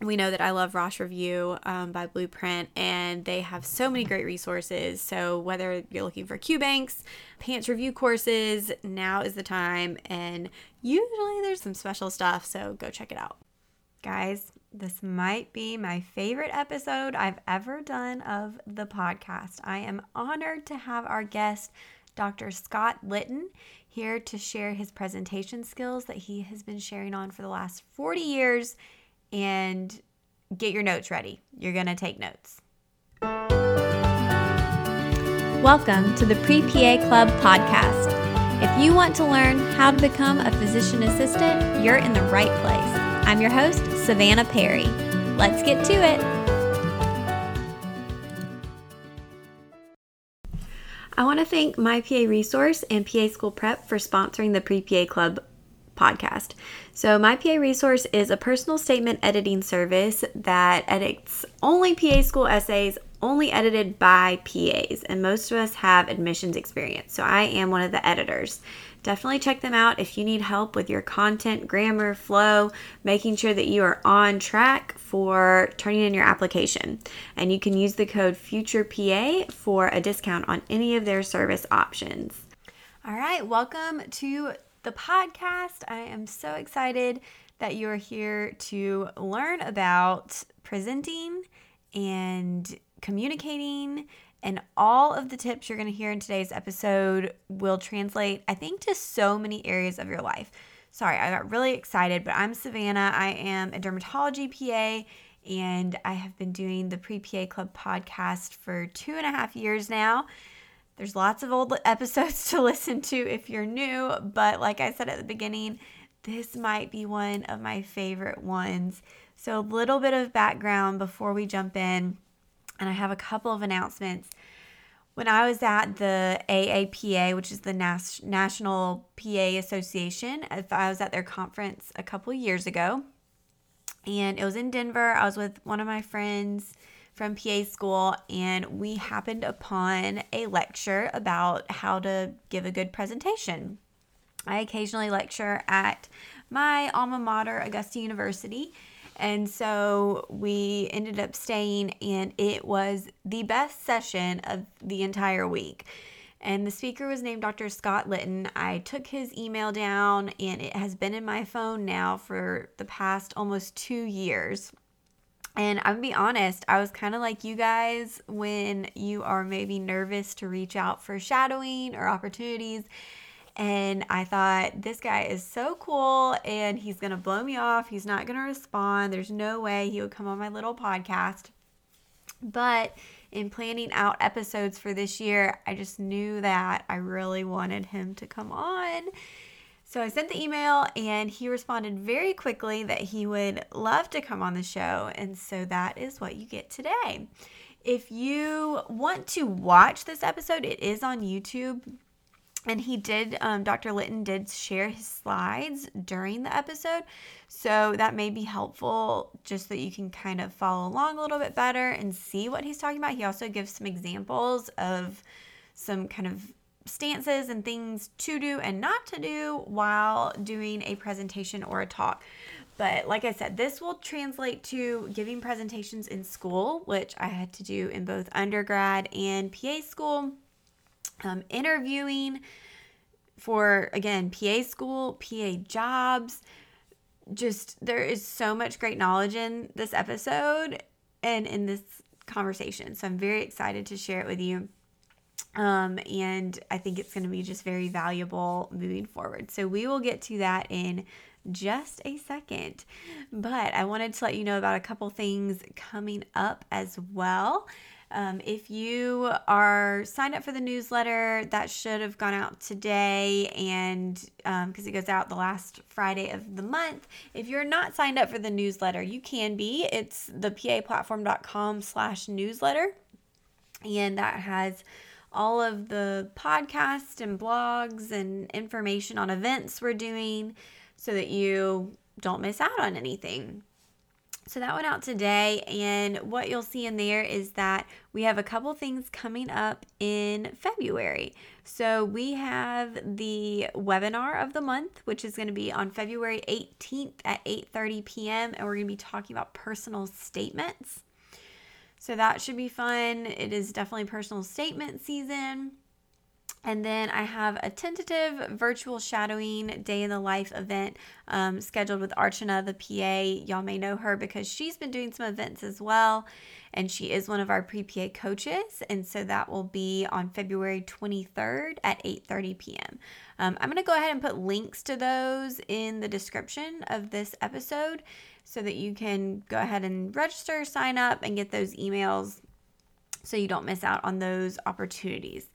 We know that I love Rosh Review by Blueprint, and they have so many great resources. So whether you're looking for Q banks, PANCE review courses, now is the time. And usually there's some special stuff, so go check it out. Guys, this might be my favorite episode I've ever done of the podcast. I am honored to have our guest, Dr. Scott Litin, here to share his presentation skills that he has been sharing on for the last 40 years. And get your notes ready. You're going to take notes. Welcome to the Pre-PA Club Podcast. If you want to learn how to become a physician assistant, you're in the right place. I'm your host, Savannah Perry. Let's get to it. I want to thank MyPA Resource and PA School Prep for sponsoring the Pre-PA Club Podcast. So MyPA Resource is a personal statement editing service that edits only PA school essays, only edited by PAs, and most of us have admissions experience, so I am one of the editors. Definitely check them out if you need help with your content, grammar, flow, making sure that you are on track for turning in your application. And you can use the code FUTUREPA for a discount on any of their service options. All right, welcome to the podcast. I am so excited that you're here to learn about presenting and communicating, and all of the tips you're going to hear in today's episode will translate, I think, to so many areas of your life. Sorry, I got really excited, but I'm Savannah. I am a dermatology PA, and I have been doing the Pre-PA Club podcast for 2.5 years now. There's lots of old episodes to listen to if you're new, but like I said at the beginning, this might be one of my favorite ones. So a little bit of background before we jump in, and I have a couple of announcements. When I was at the AAPA, which is the National PA Association, I was at their conference a couple years ago, and it was in Denver. I was with one of my friends from PA school, and we happened upon a lecture about how to give a good presentation. I occasionally lecture at my alma mater, Augusta University, and so we ended up staying, and it was the best session of the entire week. And the speaker was named Dr. Scott Litin. I took his email down, and it has been in my phone now for the past almost 2 years. And I'm going to be honest, I was kind of like you guys when you are maybe nervous to reach out for shadowing or opportunities. And I thought, this guy is so cool and he's going to blow me off. He's not going to respond. There's no way he would come on my little podcast. But in planning out episodes for this year, I just knew that I really wanted him to come on. So I sent the email, and he responded very quickly that he would love to come on the show, and so that is what you get today. If you want to watch this episode, it is on YouTube, and he did, Dr. Litin did share his slides during the episode, so that may be helpful just so that you can kind of follow along a little bit better and see what he's talking about. He also gives some examples of some kind of stances and things to do and not to do while doing a presentation or a talk. But like I said, this will translate to giving presentations in school, which I had to do in both undergrad and PA school, interviewing for, again, PA school, PA jobs. Just there is so much great knowledge in this episode and in this conversation. So I'm very excited to share it with you. And I think it's going to be just very valuable moving forward. So we will get to that in just a second. But I wanted to let you know about a couple things coming up as well. If you are signed up for the newsletter, that should have gone out today, and because it goes out the last Friday of the month. If you're not signed up for the newsletter, you can be. It's thepaplatform.com/newsletter, and that has all of the podcasts and blogs and information on events we're doing so that you don't miss out on anything. So that went out today, and what you'll see in there is that we have a couple things coming up in February. So we have the webinar of the month, which is going to be on February 18th at 8:30 p.m., and we're going to be talking about personal statements. So that should be fun. It is definitely personal statement season. And then I have a tentative virtual shadowing day in the life event scheduled with Archana, the PA. Y'all may know her because she's been doing some events as well, and she is one of our pre-PA coaches. And so that will be on February 23rd at 8:30 p.m. I'm going to go ahead and put links to those in the description of this episode so that you can go ahead and register, sign up, and get those emails so you don't miss out on those opportunities.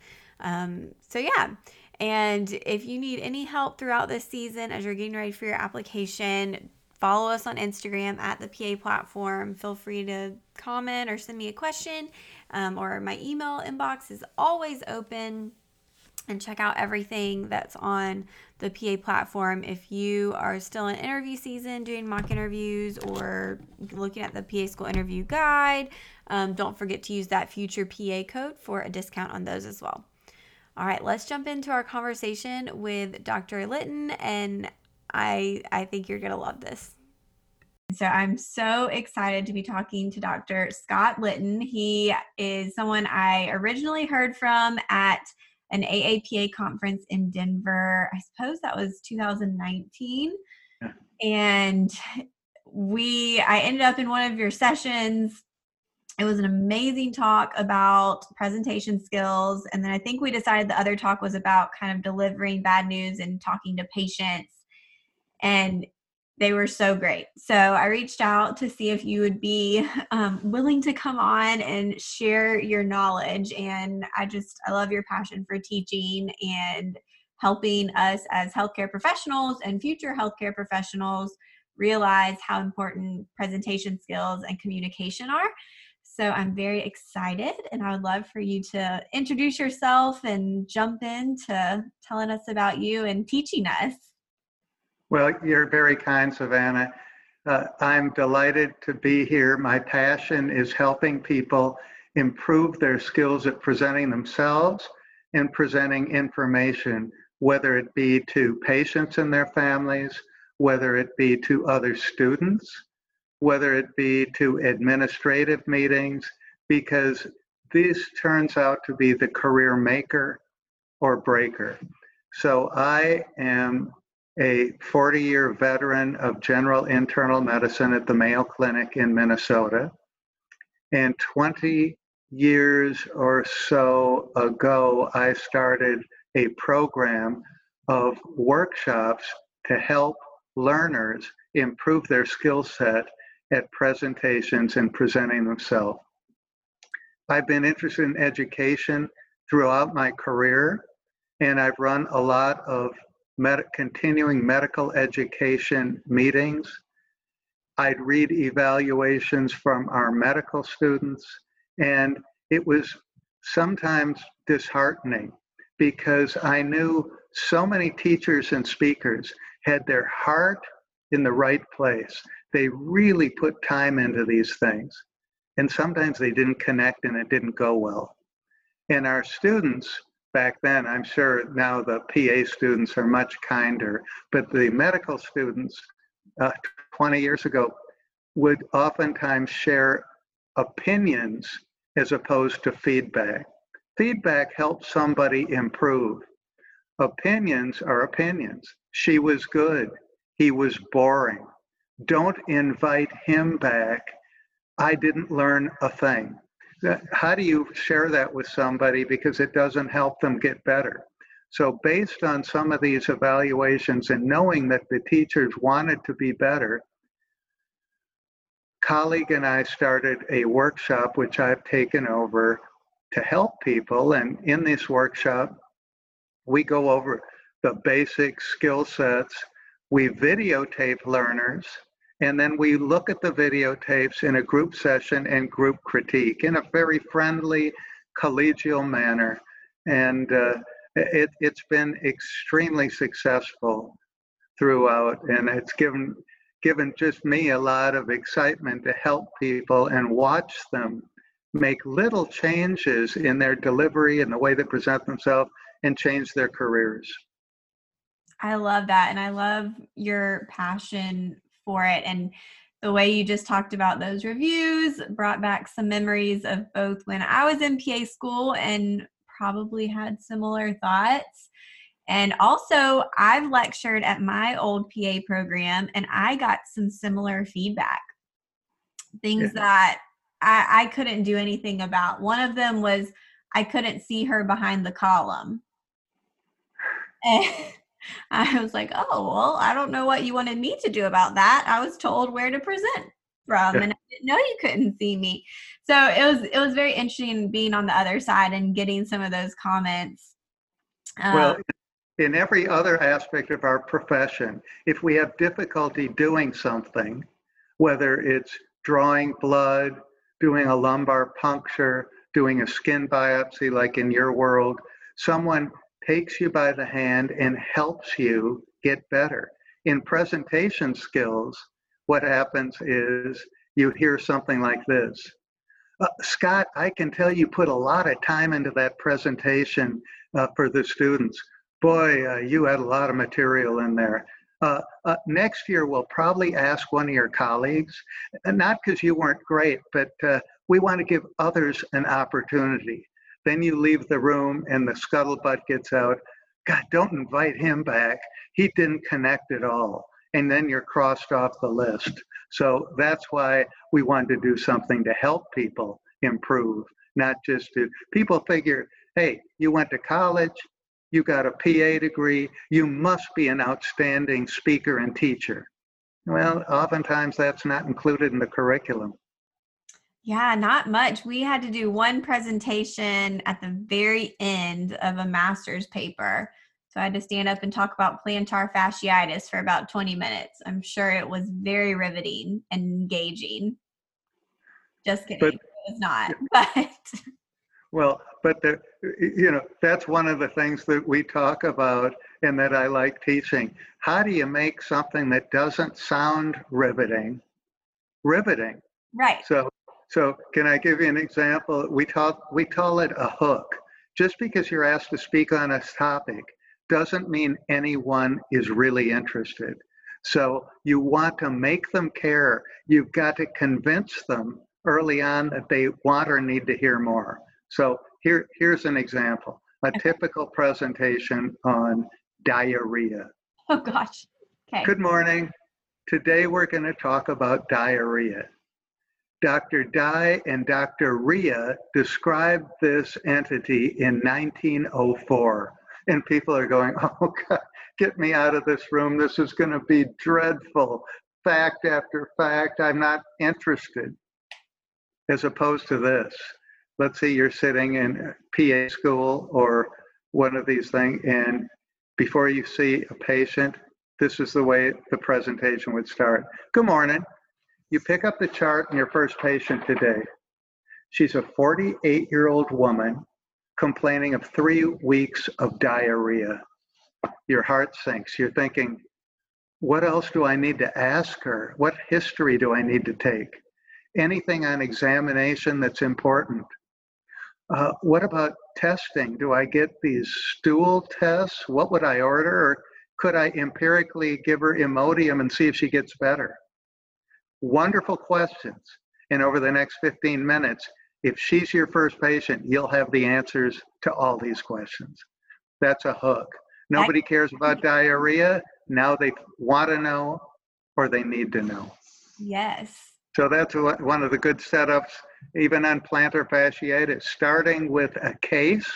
So yeah, and if you need any help throughout this season as you're getting ready for your application, follow us on Instagram at the PA Platform. Feel free to comment or send me a question, or my email inbox is always open. And check out everything that's on the PA Platform. If you are still in interview season, doing mock interviews, or looking at the PA School Interview Guide, don't forget to use that future PA code for a discount on those as well. All right, let's jump into our conversation with Dr. Litin, and I think you're going to love this. So I'm so excited to be talking to Dr. Scott Litin. He is someone I originally heard from at an AAPA conference in Denver. I suppose that was 2019. Yeah. And I ended up in one of your sessions. It was an amazing talk about presentation skills. And then I think we decided the other talk was about kind of delivering bad news and talking to patients. And they were so great. So I reached out to see if you would be willing to come on and share your knowledge. And I love your passion for teaching and helping us as healthcare professionals and future healthcare professionals realize how important presentation skills and communication are. So I'm very excited, and I would love for you to introduce yourself and jump into telling us about you and teaching us. Well, you're very kind, Savannah. I'm delighted to be here. My passion is helping people improve their skills at presenting themselves and presenting information, whether it be to patients and their families, whether it be to other students, whether it be to administrative meetings, because this turns out to be the career maker or breaker. So I am a 40-year veteran of general internal medicine at the Mayo Clinic in Minnesota. And 20 years or so ago, I started a program of workshops to help learners improve their skill set at presentations and presenting themselves. I've been interested in education throughout my career, and I've run a lot of continuing medical education meetings. I'd read evaluations from our medical students, and it was sometimes disheartening because I knew so many teachers and speakers had their heart in the right place. They really put time into these things. And sometimes they didn't connect and it didn't go well. And our students back then, I'm sure now the PA students are much kinder, but the medical students 20 years ago would oftentimes share opinions as opposed to feedback. Feedback helps somebody improve. Opinions are opinions. She was good. He was boring. Don't invite him back. I didn't learn a thing. How do you share that with somebody? Because it doesn't help them get better. So based on some of these evaluations and knowing that the teachers wanted to be better, colleague and I started a workshop, which I've taken over to help people. And in this workshop, we go over the basic skill sets. We videotape learners, and then we look at the videotapes in a group session and group critique in a very friendly, collegial manner. And it's been extremely successful throughout, and it's given just me a lot of excitement to help people and watch them make little changes in their delivery and the way they present themselves and change their careers. I love that. And I love your passion for it. And the way you just talked about those reviews brought back some memories of both when I was in PA school and probably had similar thoughts. And also, I've lectured at my old PA program, and I got some similar feedback. Things that I couldn't do anything about. One of them was I couldn't see her behind the column. And I was like, oh, well, I don't know what you wanted me to do about that. I was told where to present from, and I didn't know you couldn't see me. So it was very interesting being on the other side and getting some of those comments. Well, in every other aspect of our profession, if we have difficulty doing something, whether it's drawing blood, doing a lumbar puncture, doing a skin biopsy, like in your world, someone takes you by the hand and helps you get better. In presentation skills, what happens is you hear something like this. Scott, I can tell you put a lot of time into that presentation for the students. Boy, you had a lot of material in there. Next year, we'll probably ask one of your colleagues, not because you weren't great, but we want to give others an opportunity. Then you leave the room and the scuttlebutt gets out. God, don't invite him back. He didn't connect at all. And then you're crossed off the list. So that's why we wanted to do something to help people improve, not just to. People figure, hey, you went to college, you got a PA degree, you must be an outstanding speaker and teacher. Well, oftentimes that's not included in the curriculum. Yeah, not much. We had to do one presentation at the very end of a master's paper. So I had to stand up and talk about plantar fasciitis for about 20 minutes. I'm sure it was very riveting and engaging. Just kidding, but it was not. But well, but that's one of the things that we talk about and that I like teaching. How do you make something that doesn't sound riveting? Right. So can I give you an example? We call it a hook. Just because you're asked to speak on a topic doesn't mean anyone is really interested. So you want to make them care. You've got to convince them early on that they want or need to hear more. So here's an example, a typical presentation on diarrhea. Oh gosh, okay. Good morning. Today we're gonna talk about diarrhea. Dr. Dye and Dr. Rhea described this entity in 1904. And people are going, oh God, get me out of this room. This is gonna be dreadful. Fact after fact, I'm not interested. As opposed to this, let's say you're sitting in PA school or one of these things, and before you see a patient, this is the way the presentation would start. Good morning. You pick up the chart and your first patient today. She's a 48-year-old woman complaining of 3 weeks of diarrhea. Your heart sinks. You're thinking, what else do I need to ask her? What history do I need to take? Anything on examination that's important? What about testing? Do I get these stool tests? What would I order? Or could I empirically give her Imodium and see if she gets better? Wonderful questions. And over the next 15 minutes, if she's your first patient, you'll have the answers to all these questions. That's a hook. Nobody cares about diarrhea. Now they want to know or they need to know. Yes. So that's one of the good setups, even on plantar fasciitis, starting with a case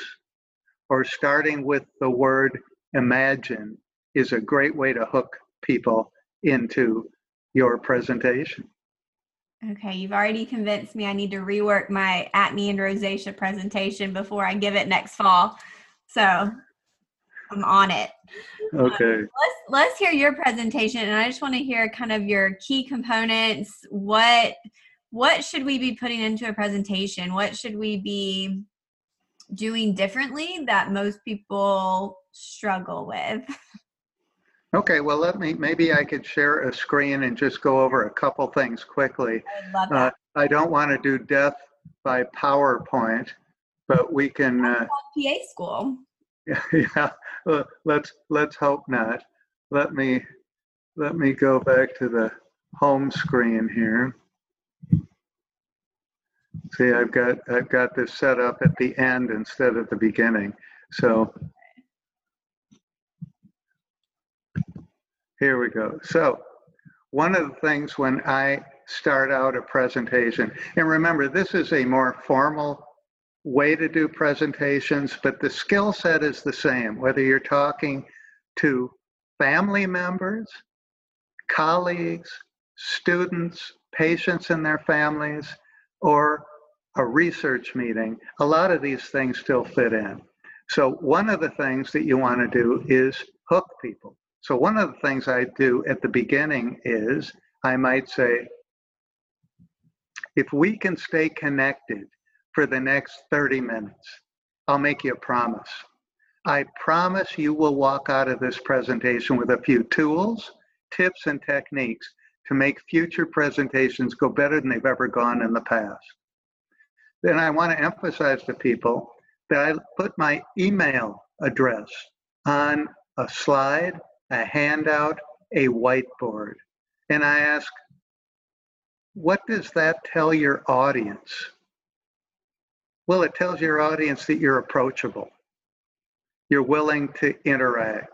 or starting with the word imagine is a great way to hook people into your presentation. Okay, you've already convinced me I need to rework my acne and rosacea presentation before I give it next fall. So I'm on it. Okay. Let's hear your presentation, and I just want to hear kind of your key components. What should we be putting into a presentation? What should we be doing differently that most people struggle with? Okay, well, maybe I could share a screen and just go over a couple things quickly. I love that. I don't want to do death by PowerPoint, but we can. PA school. Yeah, let's hope not. Let me go back to the home screen here. See, I've got this set up at the end instead of the beginning. So. Here we go. So one of the things when I start out a presentation, and remember, this is a more formal way to do presentations, but the skill set is the same, whether you're talking to family members, colleagues, students, patients and their families, or a research meeting. A lot of these things still fit in. So one of the things that you want to do is hook people. So one of the things I do at the beginning is I might say, if we can stay connected for the next 30 minutes, I'll make you a promise. I promise you will walk out of this presentation with a few tools, tips, and techniques to make future presentations go better than they've ever gone in the past. Then I want to emphasize to people that I put my email address on a slide, a handout, a whiteboard. And I ask, what does that tell your audience? Well, it tells your audience that you're approachable. You're willing to interact.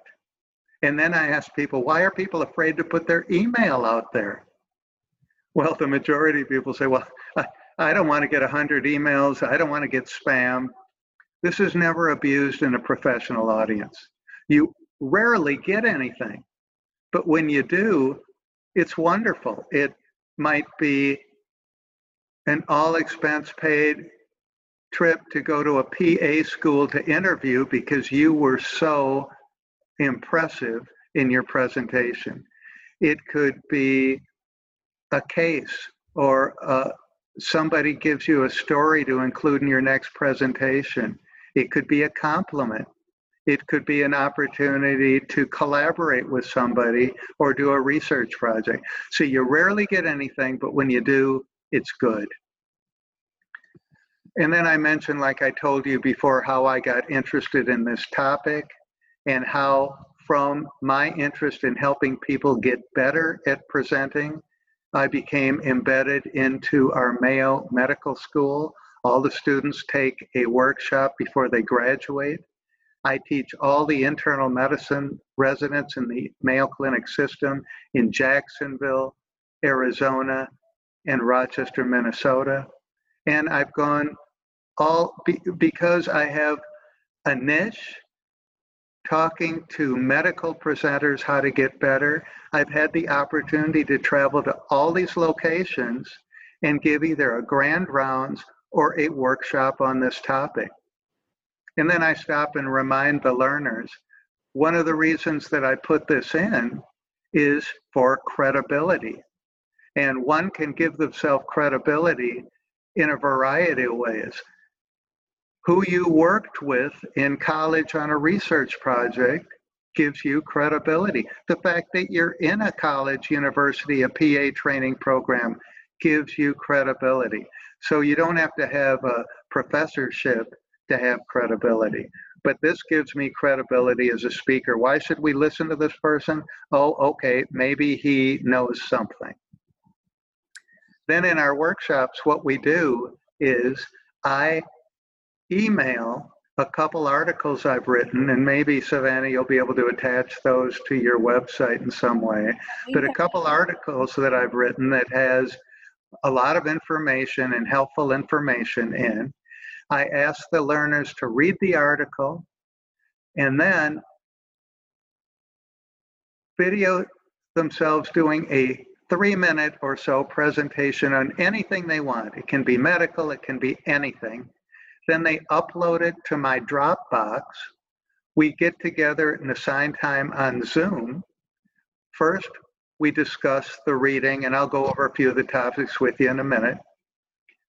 And then I ask people, why are people afraid to put their email out there? Well, the majority of people say, well, I don't want to get 100 emails. I don't want to get spam. This is never abused in a professional audience. You rarely get anything, but when you do, it's wonderful. It might be an all-expense-paid trip to go to a PA school to interview because you were so impressive in your presentation. It could be a case, or somebody gives you a story to include in your next presentation. It could be a compliment. It could be an opportunity to collaborate with somebody or do a research project. So you rarely get anything, but when you do, it's good. And then I mentioned, like I told you before, how I got interested in this topic and how from my interest in helping people get better at presenting, I became embedded into our Mayo Medical School. All the students take a workshop before they graduate. I teach all the internal medicine residents in the Mayo Clinic system in Jacksonville, Arizona, and Rochester, Minnesota. And I've gone all because I have a niche talking to medical presenters how to get better. I've had the opportunity to travel to all these locations and give either a grand rounds or a workshop on this topic. And then I stop and remind the learners, one of the reasons that I put this in is for credibility. And one can give themselves credibility in a variety of ways. Who you worked with in college on a research project gives you credibility. The fact that you're in a college, university, a PA training program gives you credibility. So you don't have to have a professorship to have credibility. But this gives me credibility as a speaker. Why should we listen to this person? Oh, okay, maybe he knows something. Then in our workshops, what we do is I email a couple articles I've written, and maybe, Savannah, you'll be able to attach those to your website in some way, but a couple articles that I've written that has a lot of information and helpful information in. I ask the learners to read the article and then video themselves doing a 3-minute or so presentation on anything they want. It can be medical, it can be anything. Then they upload it to my Dropbox. We get together at an assigned time on Zoom. First, we discuss the reading, and I'll go over a few of the topics with you in a minute.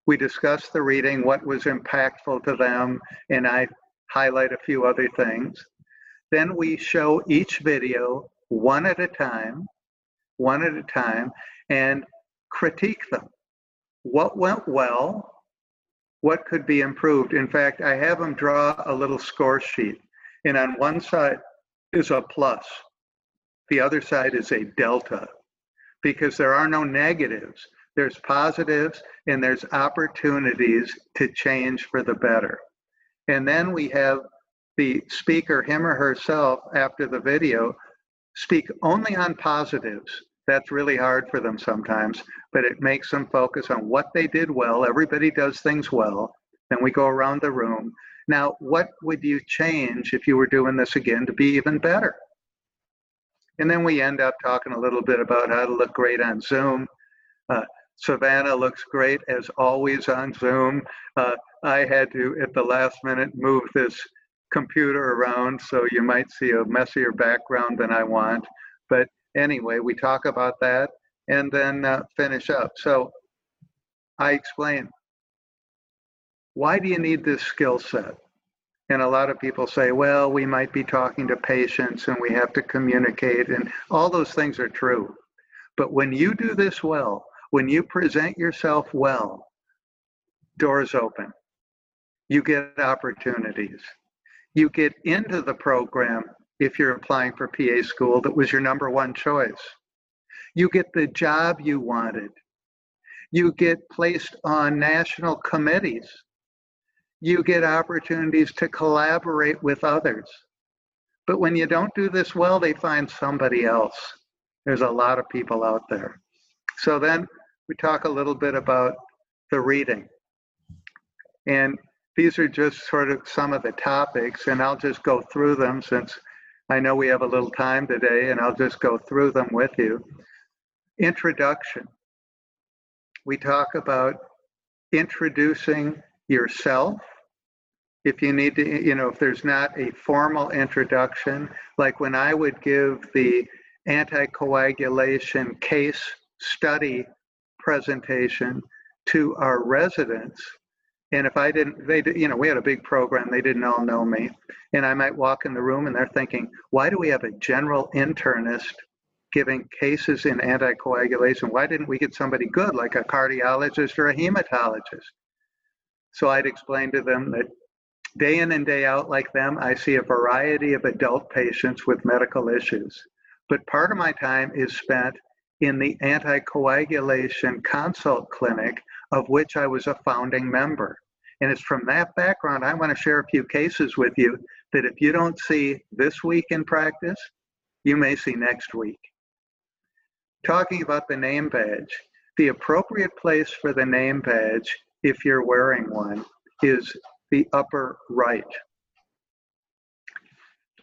We discuss the reading, what was impactful to them, and I highlight a few other things. Then we show each video one at a time, and critique them. What went well? What could be improved? In fact, I have them draw a little score sheet, and on one side is a plus. The other side is a delta, because there are no negatives. There's positives, and there's opportunities to change for the better. And then we have the speaker, him or herself, after the video, speak only on positives. That's really hard for them sometimes, but it makes them focus on what they did well. Everybody does things well. Then we go around the room. Now, what would you change if you were doing this again to be even better? And then we end up talking a little bit about how to look great on Zoom. Savannah looks great as always on Zoom. I had to, at the last minute, move this computer around, so you might see a messier background than I want. But anyway, we talk about that and then finish up. So I explain, why do you need this skill set? And a lot of people say, well, we might be talking to patients and we have to communicate, and all those things are true. But when you do this well, when you present yourself well, doors open. You get opportunities. You get into the program, if you're applying for PA school, that was your number one choice. You get the job you wanted. You get placed on national committees. You get opportunities to collaborate with others. But when you don't do this well, they find somebody else. There's a lot of people out there. So then we talk a little bit about the reading. And these are just sort of some of the topics, and I'll just go through them since I know we have a little time today, and I'll just go through them with you. Introduction. We talk about introducing yourself. If you need to, you know, if there's not a formal introduction, like when I would give the anticoagulation case study presentation to our residents, and if I didn't, they, you know, we had a big program, they didn't all know me. And I might walk in the room and they're thinking, why do we have a general internist giving cases in anticoagulation? Why didn't we get somebody good like a cardiologist or a hematologist? So I'd explain to them that day in and day out like them, I see a variety of adult patients with medical issues. But part of my time is spent in the anticoagulation consult clinic, of which I was a founding member. And it's from that background, I want to share a few cases with you that if you don't see this week in practice, you may see next week. Talking about the name badge, the appropriate place for the name badge, if you're wearing one, is the upper right.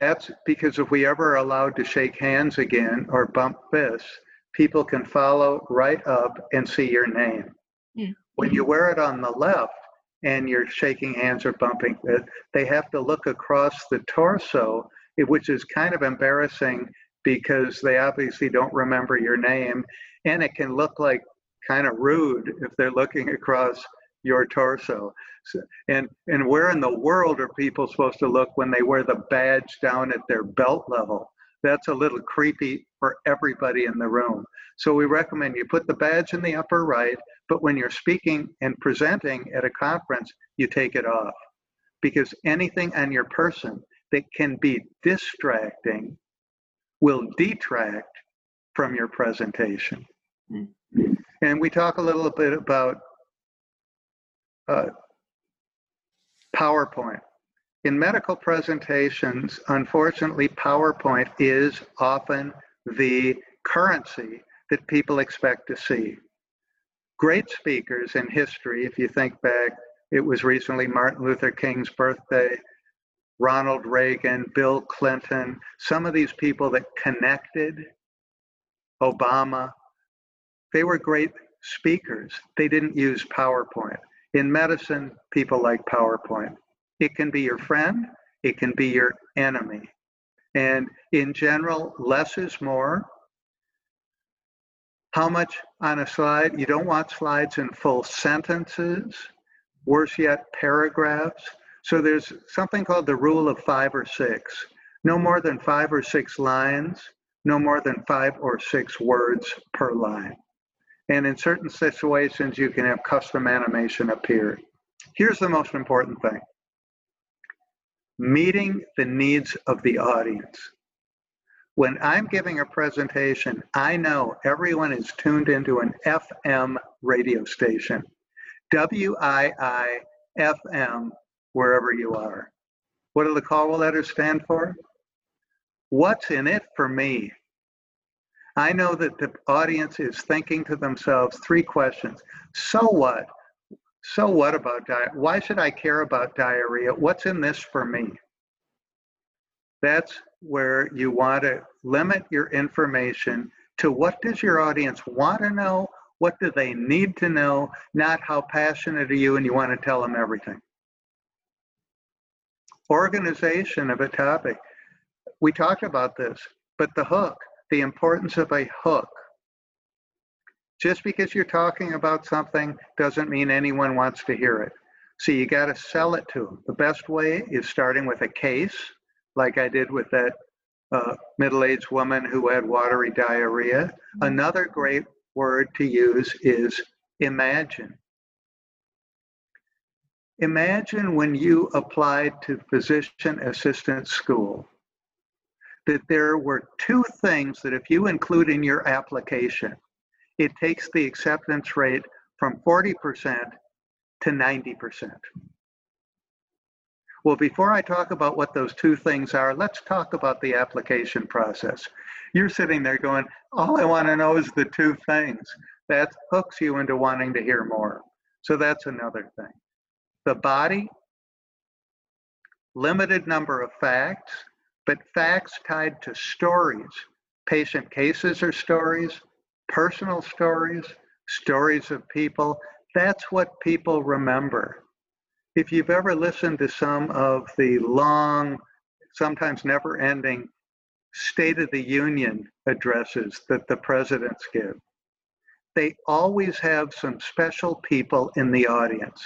That's because if we ever are allowed to shake hands again or bump fists, people can follow right up and see your name. Yeah. When you wear it on the left and you're shaking hands or bumping fists, they have to look across the torso, which is kind of embarrassing because they obviously don't remember your name, and it can look like kind of rude if they're looking across your torso. So, and where in the world are people supposed to look when they wear the badge down at their belt level? That's a little creepy for everybody in the room. So we recommend you put the badge in the upper right, but when you're speaking and presenting at a conference, you take it off, because anything on your person that can be distracting will detract from your presentation. Mm-hmm. And we talk a little bit about PowerPoint. In medical presentations, unfortunately, PowerPoint is often the currency that people expect to see. Great speakers in history, if you think back, it was recently Martin Luther King's birthday. Ronald Reagan, Bill Clinton, some of these people that connected, Obama, they were great speakers. They didn't use PowerPoint. In medicine, people like PowerPoint. It can be your friend, it can be your enemy. And in general, less is more. How much on a slide? You don't want slides in full sentences, worse yet, paragraphs. So there's something called the rule of 5 or 6. No more than 5 or 6 lines, no more than 5 or 6 words per line. And in certain situations, you can have custom animation appear. Here's the most important thing. Meeting the needs of the audience. When I'm giving a presentation, I know everyone is tuned into an FM radio station. WII-FM, wherever you are. What do the call letters stand for? What's in it for me? I know that the audience is thinking to themselves 3 questions. So what? So what about diarrhea? Why should I care about diarrhea? What's in this for me? That's where you want to limit your information to what does your audience want to know? What do they need to know? Not how passionate are you and you want to tell them everything. Organization of a topic. We talked about this, but the hook, the importance of a hook. Just because you're talking about something doesn't mean anyone wants to hear it. So you got to sell it to them. The best way is starting with a case, like I did with that middle-aged woman who had watery diarrhea. Another great word to use is imagine. Imagine when you applied to physician assistant school that there were 2 things that if you include in your application, it takes the acceptance rate from 40% to 90%. Well, before I talk about what those 2 things are, let's talk about the application process. You're sitting there going, all I want to know is the 2 things. That hooks you into wanting to hear more. So that's another thing. The body, limited number of facts, but facts tied to stories. Patient cases are stories, personal stories, stories of people. That's what people remember. If you've ever listened to some of the long, sometimes never-ending State of the Union addresses that the presidents give, they always have some special people in the audience.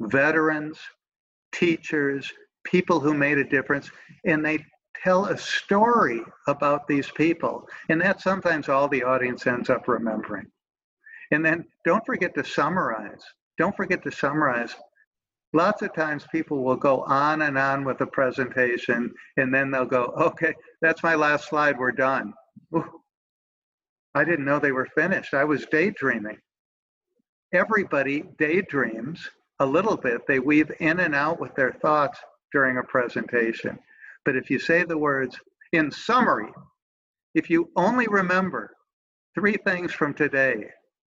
Veterans, teachers, people who made a difference, and they tell a story about these people. And that's sometimes all the audience ends up remembering. And then don't forget to summarize. Don't forget to summarize. Lots of times people will go on and on with the presentation, and then they'll go, okay, that's my last slide, we're done. Ooh, I didn't know they were finished. I was daydreaming. Everybody daydreams a little bit. They weave in and out with their thoughts during a presentation. But if you say the words, in summary, if you only remember 3 things from today,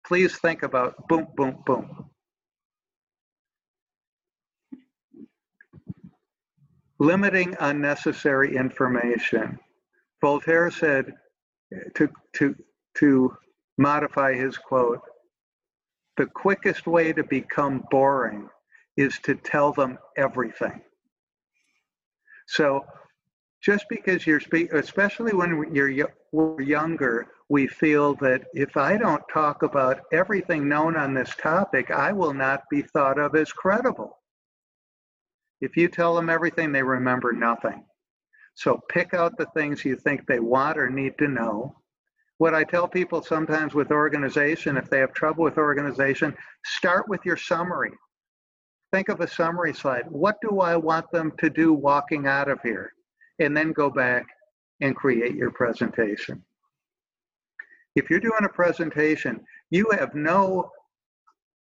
please think about boom, boom, boom. Limiting unnecessary information. Voltaire said, to modify his quote, the quickest way to become boring is to tell them everything. So just because you're speaking, especially when we're younger, we feel that if I don't talk about everything known on this topic, I will not be thought of as credible. If you tell them everything, they remember nothing. So pick out the things you think they want or need to know. What I tell people sometimes with organization, if they have trouble with organization, start with your summary. Think of a summary slide. What do I want them to do walking out of here? And then go back and create your presentation. If you're doing a presentation, you have no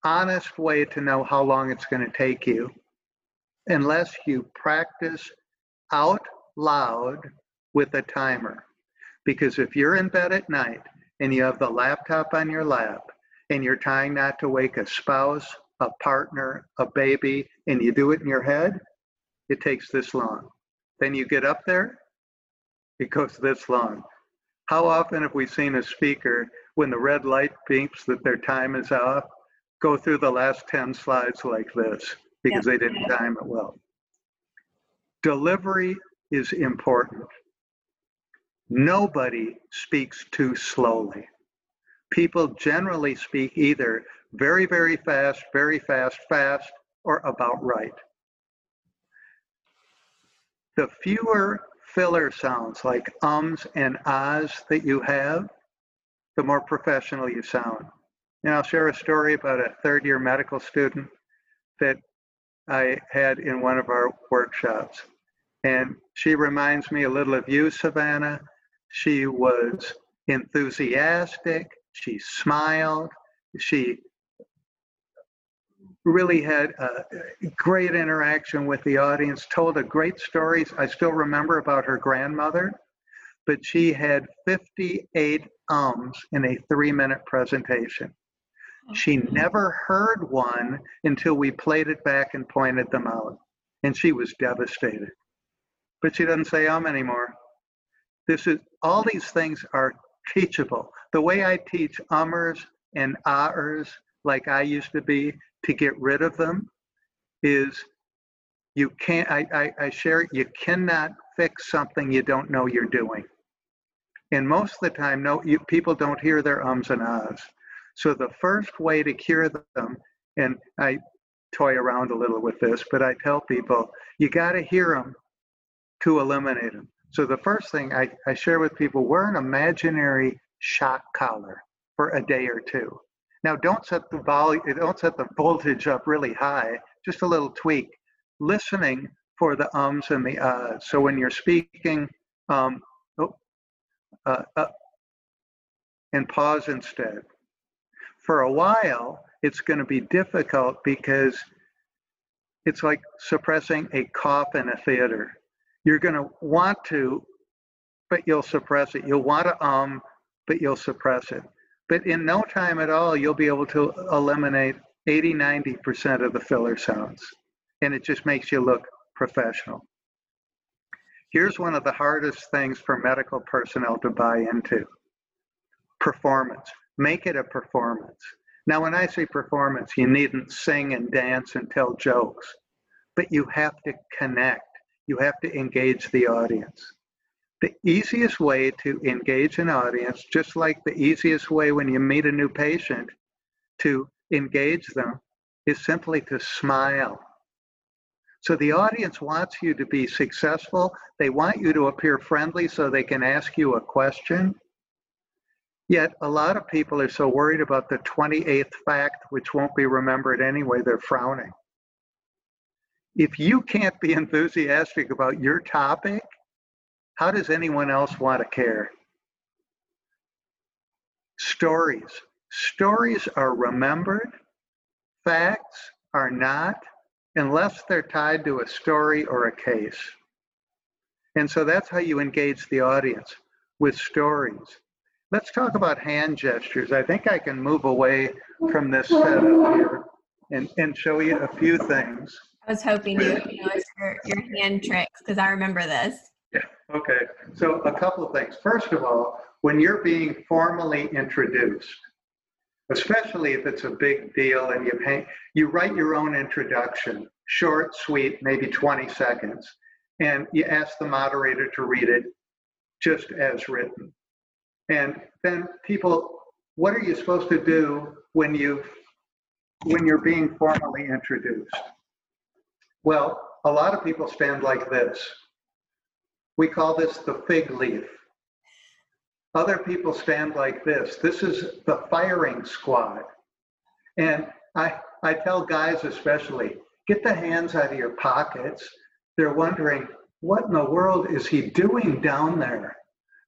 honest way to know how long it's going to take you unless you practice out loud with a timer. Because if you're in bed at night and you have the laptop on your lap and you're trying not to wake a spouse, a partner, a baby, and you do it in your head, it takes this long. Then you get up there, it goes this long. How often have we seen a speaker, when the red light beeps that their time is up, go through the last 10 slides like this because they didn't time it well? Delivery is important. Nobody speaks too slowly. People generally speak either very, very fast, or about right. The fewer filler sounds like ums and ahs that you have, the more professional you sound. And I'll share a story about a third-year medical student that I had in one of our workshops. And she reminds me a little of you, Savannah. She was enthusiastic. She smiled. She really had a great interaction with the audience, told a great story. I still remember about her grandmother, but she had 58 ums in a 3-minute presentation. She never heard one until we played it back and pointed them out, and she was devastated. But she doesn't say anymore. This is, all these things are teachable. The way I teach ummers and ahers, like I used to be, to get rid of them, is you can't, I share, you cannot fix something you don't know you're doing. And most of the time, people don't hear their ums and ahs. So the first way to cure them, and I toy around a little with this, but I tell people, you gotta hear them to eliminate them. So the first thing I share with people, wear an imaginary shock collar for a day or two. Now, don't set the volume, don't set the voltage up really high, just a little tweak. Listening for the ums and the ahs. So when you're speaking, and pause instead. For a while, it's going to be difficult because it's like suppressing a cough in a theater. You're going to want to, but you'll suppress it. You'll want to but you'll suppress it. But in no time at all, you'll be able to eliminate 80, 90% of the filler sounds. And it just makes you look professional. Here's one of the hardest things for medical personnel to buy into. Performance. Make it a performance. Now, when I say performance, you needn't sing and dance and tell jokes, but you have to connect. You have to engage the audience. The easiest way to engage an audience, just like the easiest way when you meet a new patient to engage them, is simply to smile. So the audience wants you to be successful. They want you to appear friendly so they can ask you a question. Yet a lot of people are so worried about the 28th fact, which won't be remembered anyway, they're frowning. If you can't be enthusiastic about your topic, how does anyone else want to care? Stories. Stories are remembered. Facts are not, unless they're tied to a story or a case. And so that's how you engage the audience, with stories. Let's talk about hand gestures. I think I can move away from this setup here and show you a few things. I was hoping you know, your hand tricks, because I remember this. Yeah, okay. So a couple of things. First of all, when you're being formally introduced, especially if it's a big deal and you write your own introduction, short, sweet, maybe 20 seconds, and you ask the moderator to read it just as written. And then people, what are you supposed to do when you're being formally introduced? Well, a lot of people stand like this. We call this the fig leaf. Other people stand like this. This is the firing squad. And I tell guys especially, get the hands out of your pockets. They're wondering, what in the world is he doing down there?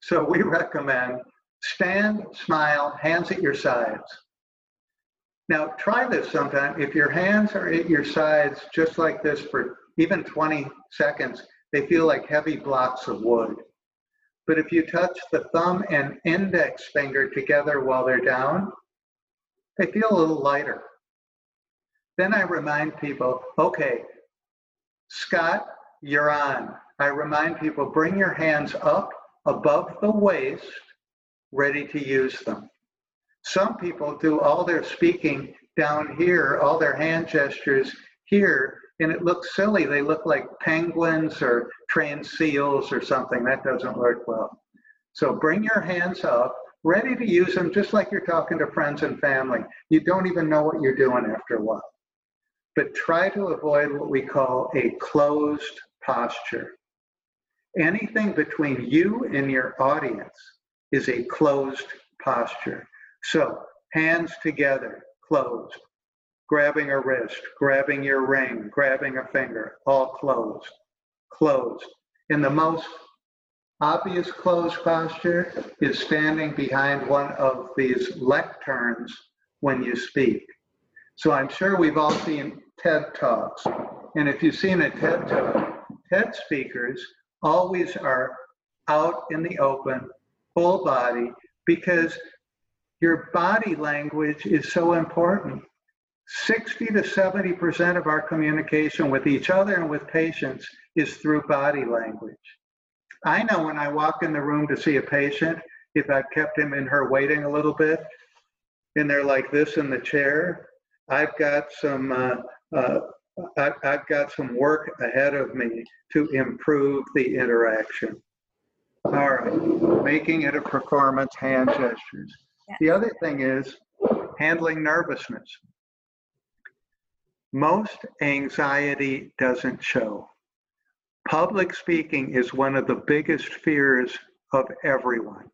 So we recommend stand, smile, hands at your sides. Now, try this sometime. If your hands are at your sides just like this for even 20 seconds, they feel like heavy blocks of wood. But if you touch the thumb and index finger together while they're down, they feel a little lighter. Then I remind people, okay, Scott, you're on. I remind people, bring your hands up above the waist, ready to use them. Some people do all their speaking down here, all their hand gestures here, and it looks silly. They look like penguins or trained seals or something. That doesn't work well. So bring your hands up, ready to use them, just like you're talking to friends and family. You don't even know what you're doing after a while. But try to avoid what we call a closed posture. Anything between you and your audience is a closed posture. So hands together, closed, grabbing a wrist, grabbing your ring, grabbing a finger, all closed, closed. And the most obvious closed posture is standing behind one of these lecterns when you speak. So I'm sure we've all seen TED Talks. And if you've seen a TED Talk, TED speakers always are out in the open, full body, because your body language is so important. 60 to 70% of our communication with each other and with patients is through body language. I know when I walk in the room to see a patient, if I've kept him and her waiting a little bit, and they're like this in the chair, I've got some work ahead of me to improve the interaction. All right, making it a performance, hand gestures. The other thing is handling nervousness. Most anxiety doesn't show. Public speaking is one of the biggest fears of everyone.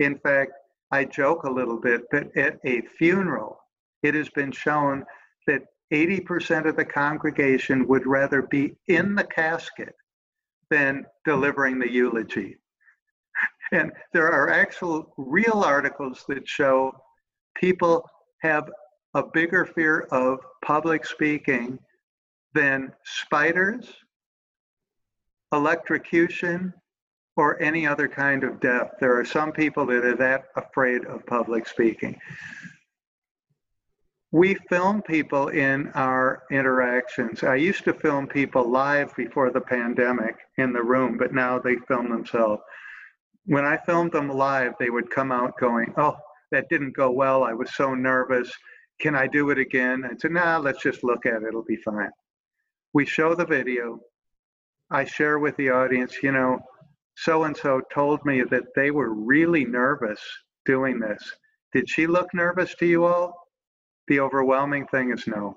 In fact, I joke a little bit, but at a funeral, it has been shown that 80% of the congregation would rather be in the casket than delivering the eulogy. And there are actual real articles that show people have a bigger fear of public speaking than spiders, electrocution, or any other kind of death. There are some people that are that afraid of public speaking. We film people in our interactions. I used to film people live before the pandemic in the room, but now they film themselves. When I filmed them live, they would come out going, oh, that didn't go well. I was so nervous. Can I do it again? I said, nah, let's just look at it. It'll be fine. We show the video. I share with the audience, you know, so-and-so told me that they were really nervous doing this. Did she look nervous to you all? The overwhelming thing is no.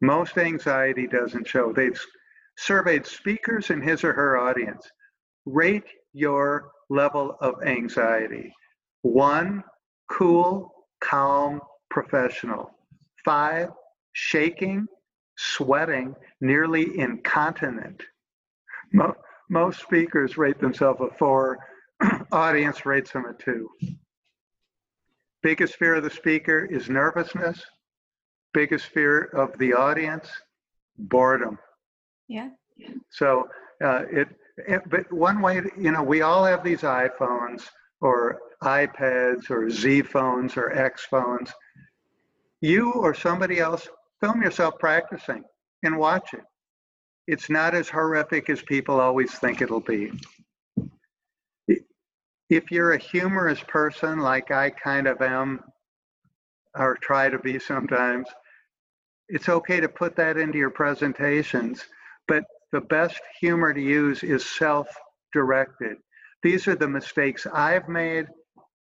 Most anxiety doesn't show. They've surveyed speakers in his or her audience. Rate your level of anxiety. 1, cool, calm, professional. 5, shaking, sweating, nearly incontinent. Most speakers rate themselves a 4. Audience rates them a 2. Biggest fear of the speaker is nervousness. Biggest fear of the audience, boredom. Yeah. So but one way, you know, we all have these iPhones or iPads or Z phones or X phones. You or somebody else film yourself practicing and watch it. It's not as horrific as people always think it'll be. If you're a humorous person, like I kind of am, or try to be sometimes, it's okay to put that into your presentations, but the best humor to use is self-directed. These are the mistakes I've made.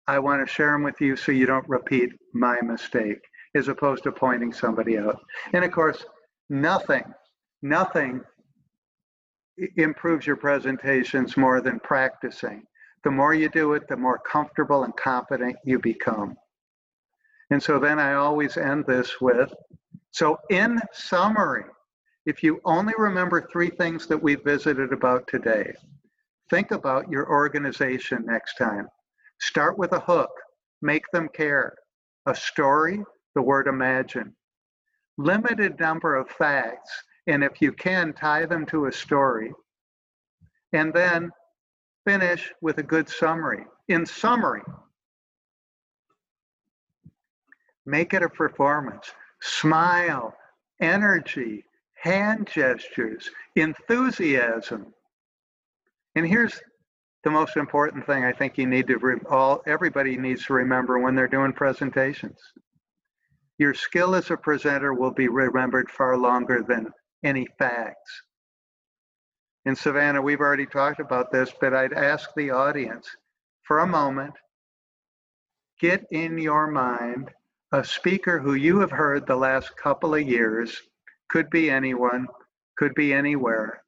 I want to share them with you so you don't repeat my mistake, as opposed to pointing somebody out. And of course, nothing improves your presentations more than practicing. The more you do it, the more comfortable and competent you become. And so then I always end this with, so in summary, if you only remember 3 things that we visited about today, think about your organization next time. Start with a hook, make them care. A story, the word imagine. Limited number of facts, and if you can, tie them to a story. And then finish with a good summary. In summary, make it a performance. Smile, energy, hand gestures, enthusiasm. And here's the most important thing I think you need to everybody needs to remember when they're doing presentations. Your skill as a presenter will be remembered far longer than any facts. And Savannah, we've already talked about this, but I'd ask the audience for a moment, get in your mind a speaker who you have heard the last couple of years, could be anyone, could be anywhere,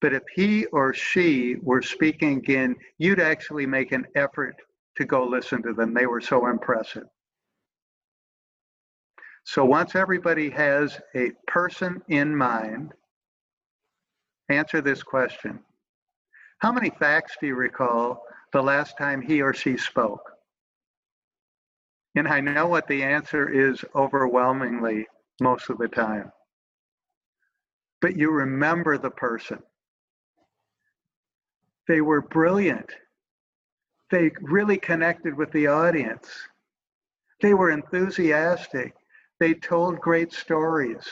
but if he or she were speaking again, you'd actually make an effort to go listen to them. They were so impressive. So once everybody has a person in mind, answer this question. How many facts do you recall the last time he or she spoke? And I know what the answer is overwhelmingly most of the time. But you remember the person. They were brilliant. They really connected with the audience. They were enthusiastic. They told great stories.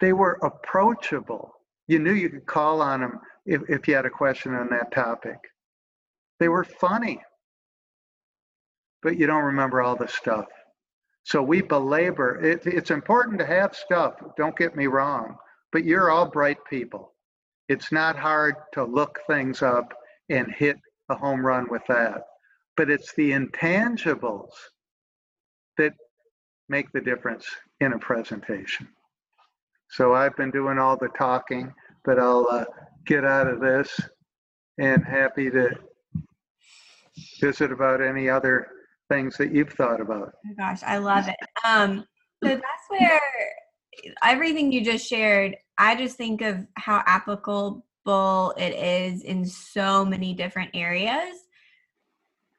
They were approachable. You knew you could call on them if you had a question on that topic. They were funny, but you don't remember all the stuff. So we belabor, it's important to have stuff, don't get me wrong, but you're all bright people. It's not hard to look things up and hit a home run with that, but it's the intangibles that make the difference in a presentation. So I've been doing all the talking, but I'll get out of this and happy to visit about any other things that you've thought about. Oh gosh, I love it. So that's where everything you just shared, I just think of how applicable it is in so many different areas,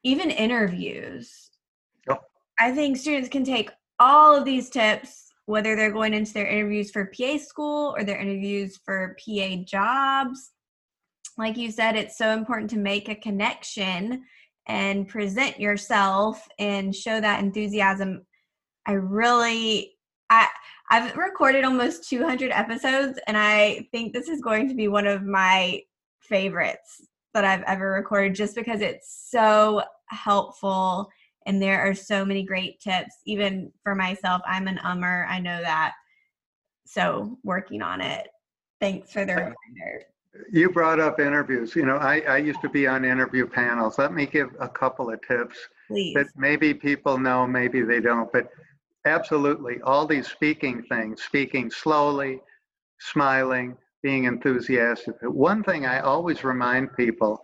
even interviews. Oh. I think students can take all of these tips, whether they're going into their interviews for PA school or their interviews for PA jobs. Like you said, it's so important to make a connection and present yourself and show that enthusiasm. I've recorded almost 200 episodes, and I think this is going to be one of my favorites that I've ever recorded, just because it's so helpful. And there are so many great tips. Even for myself, I'm an ummer. I know that. So working on it. Thanks for the reminder. You brought up interviews. You know, I used to be on interview panels. Let me give a couple of tips. Please. That maybe people know, maybe they don't. But absolutely, all these speaking things, speaking slowly, smiling, being enthusiastic. One thing I always remind people,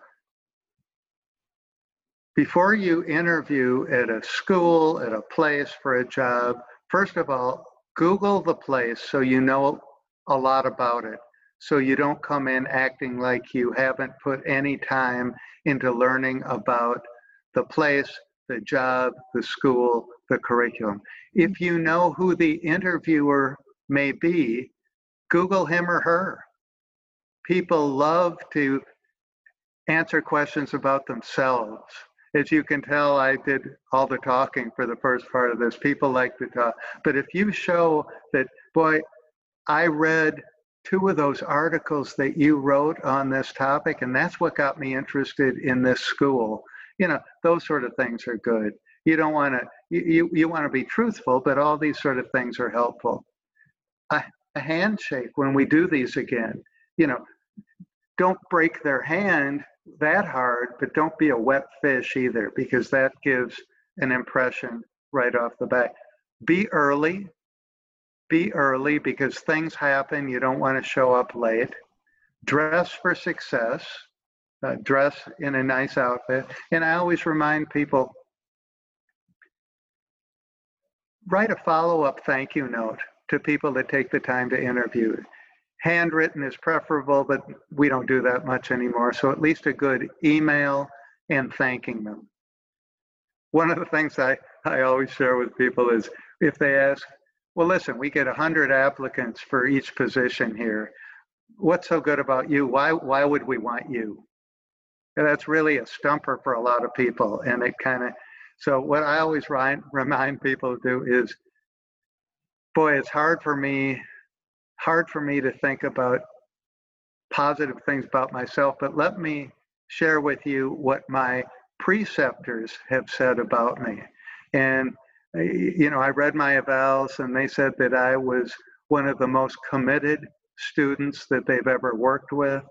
before you interview at a school, at a place for a job, first of all, Google the place so you know a lot about it, so you don't come in acting like you haven't put any time into learning about the place, the job, the school, the curriculum. If you know who the interviewer may be, Google him or her. People love to answer questions about themselves. As you can tell, I did all the talking for the first part of this. People like to talk. But if you show that, boy, I read 2 of those articles that you wrote on this topic, and that's what got me interested in this school. You know, those sort of things are good. You don't want to, you want to be truthful, but all these sort of things are helpful. A handshake when we do these again, you know, don't break their hand that hard, but don't be a wet fish either, because that gives an impression right off the bat. Be early because things happen. You don't want to show up late. Dress for success, dress in a nice outfit. And I always remind people, write a follow-up thank you note to people that take the time to interview. Handwritten is preferable, but we don't do that much anymore. So at least a good email and thanking them. One of the things I always share with people is if they ask, well, listen, we get 100 applicants for each position here. What's so good about you? Why would we want you? And that's really a stumper for a lot of people. And it kind of, so what I always remind people to do is, boy, it's hard for me hard for me to think about positive things about myself, but let me share with you what my preceptors have said about me. And, you know, I read my evals, and they said that I was one of the most committed students that they've ever worked with,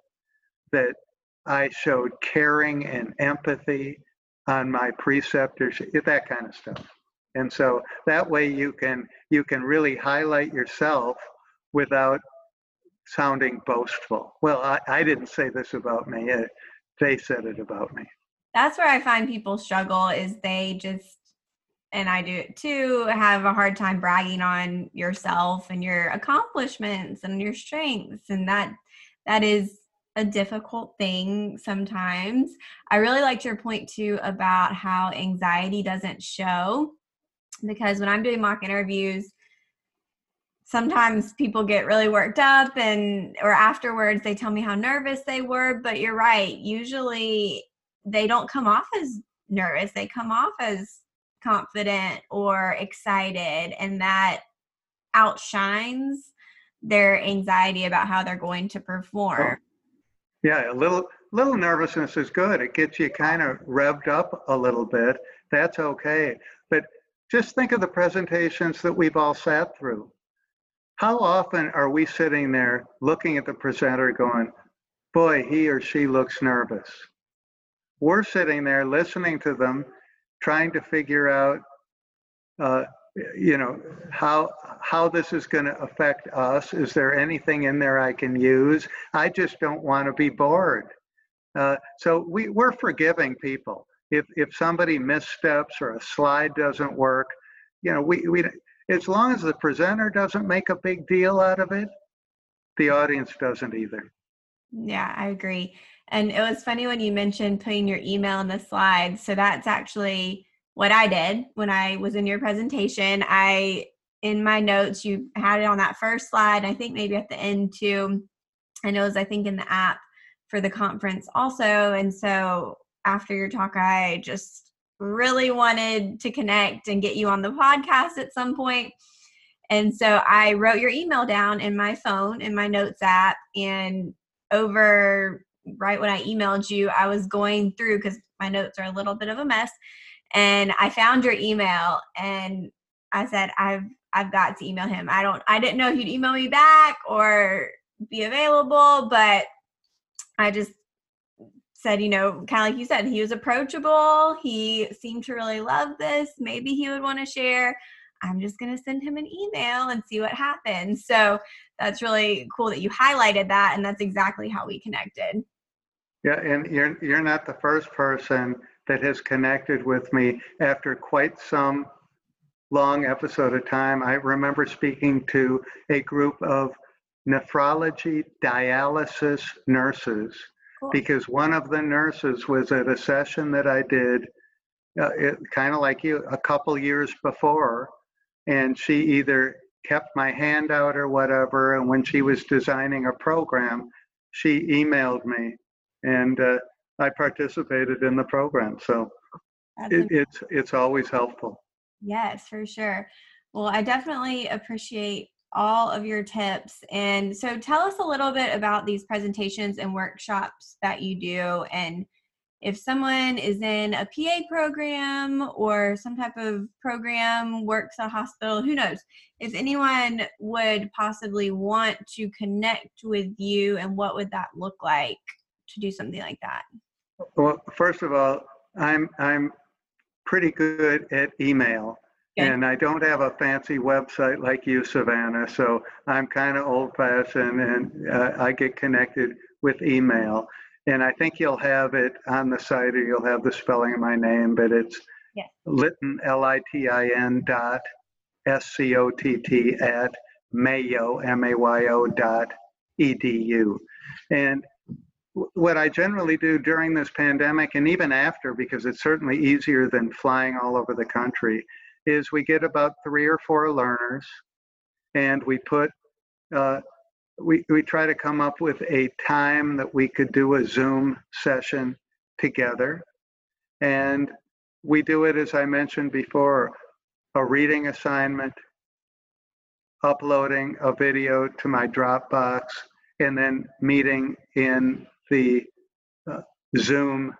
that I showed caring and empathy on my preceptors, that kind of stuff. And so that way you can really highlight yourself without sounding boastful. Well, I didn't say this about me. They said it about me. That's where I find people struggle, is they just, and I do it too, have a hard time bragging on yourself and your accomplishments and your strengths. And that is a difficult thing sometimes. I really liked your point too about how anxiety doesn't show, because when I'm doing mock interviews, sometimes people get really worked up or afterwards they tell me how nervous they were, but you're right. Usually they don't come off as nervous. They come off as confident or excited, and that outshines their anxiety about how they're going to perform. Yeah, a little nervousness is good. It gets you kind of revved up a little bit. That's okay. But just think of the presentations that we've all sat through. How often are we sitting there looking at the presenter going, boy, he or she looks nervous? We're sitting there listening to them, trying to figure out, how this is going to affect us. Is there anything in there I can use? I just don't want to be bored. So we're forgiving people. If somebody missteps or a slide doesn't work, we as long as the presenter doesn't make a big deal out of it, the audience doesn't either. Yeah, I agree. And it was funny when you mentioned putting your email in the slides. So that's actually what I did when I was in your presentation. In my notes, you had it on that first slide, I think maybe at the end too. And it was, I think, in the app for the conference also. And so after your talk, I just really wanted to connect and get you on the podcast at some point. And so I wrote your email down in my phone, in my notes app, and right when I emailed you, I was going through, because my notes are a little bit of a mess, and I found your email, and I said, I've got to email him. I didn't know if you'd email me back or be available, but I just said, kind of like you said, he was approachable. He seemed to really love this. Maybe he would want to share. I'm just going to send him an email and see what happens. So that's really cool that you highlighted that, and that's exactly how we connected. Yeah, and you're not the first person that has connected with me after quite some long episode of time. I remember speaking to a group of nephrology dialysis nurses, cool, because one of the nurses was at a session that I did, kind of like you, a couple years before, and she either kept my hand out or whatever, and when she was designing a program, she emailed me, and I participated in the program. So it's always helpful. Yes, for sure. Well, I definitely appreciate all of your tips. And so tell us a little bit about these presentations and workshops that you do. And if someone is in a PA program or some type of program, works at a hospital, who knows, if anyone would possibly want to connect with you, and what would that look like to do something like that? Well, first of all, I'm pretty good at email. Okay. And I don't have a fancy website like you, Savannah, so I'm kind of old-fashioned, and I get connected with email. And I think you'll have it on the site, or you'll have the spelling of my name, but it's Litin, Litin .scott at Mayo, MAYO .edu. And what I generally do during this pandemic, and even after, because it's certainly easier than flying all over the country, is we get about 3 or 4 learners, and we put, we try to come up with a time that we could do a Zoom session together. And we do it, as I mentioned before, a reading assignment, uploading a video to my Dropbox, and then meeting in the Zoom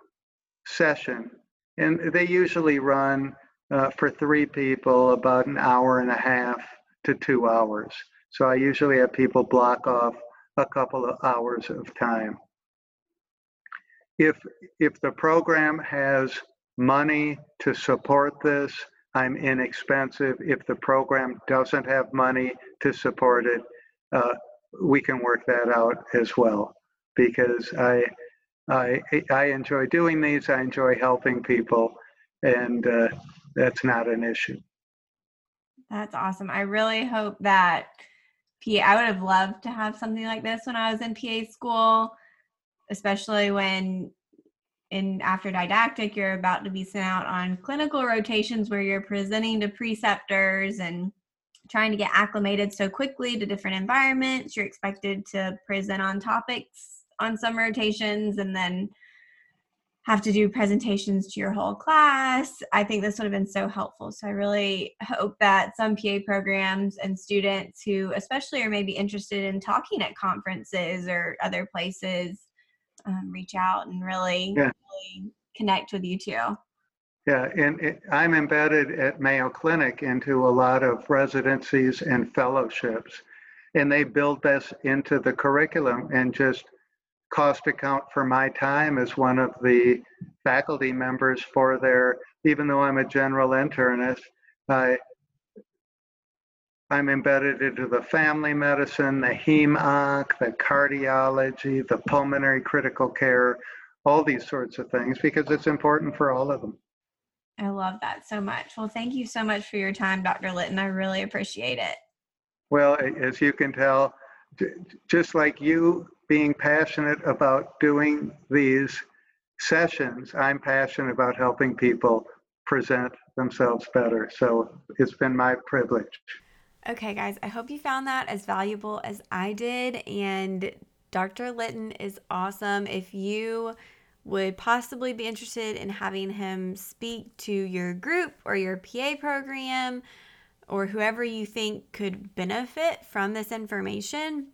session. And they usually run for three people about an hour and a half to 2 hours. So I usually have people block off a couple of hours of time. If the program has money to support this, I'm inexpensive. If the program doesn't have money to support it, we can work that out as well, because I enjoy doing these. I enjoy helping people, and that's not an issue. That's awesome. I really hope that PA, I would have loved to have something like this when I was in PA school, especially when in after didactic, you're about to be sent out on clinical rotations where you're presenting to preceptors and trying to get acclimated so quickly to different environments. You're expected to present on topics on some rotations and then have to do presentations to your whole class. I think this would have been so helpful. So I really hope that some PA programs and students who especially are maybe interested in talking at conferences or other places reach out and really connect with you too. Yeah, and I'm embedded at Mayo Clinic into a lot of residencies and fellowships, and they build this into the curriculum. And just cost account for my time as one of the faculty members for their, even though I'm a general internist, I'm embedded into the family medicine, the hem-onc, the cardiology, the pulmonary critical care, all these sorts of things, because it's important for all of them. I love that so much. Well, thank you so much for your time, Dr. Litin. I really appreciate it. Well, as you can tell, just like you being passionate about doing these sessions, I'm passionate about helping people present themselves better. So it's been my privilege. Okay, guys, I hope you found that as valuable as I did. And Dr. Litin is awesome. If you would possibly be interested in having him speak to your group or your PA program or whoever you think could benefit from this information,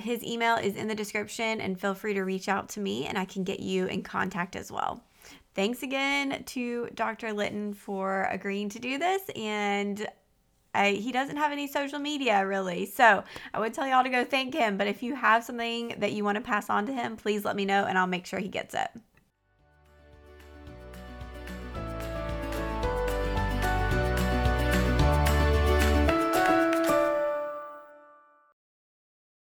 his email is in the description, and feel free to reach out to me and I can get you in contact as well. Thanks again to Dr. Litin for agreeing to do this, and he doesn't have any social media really, so I would tell y'all to go thank him, but if you have something that you want to pass on to him, please let me know and I'll make sure he gets it.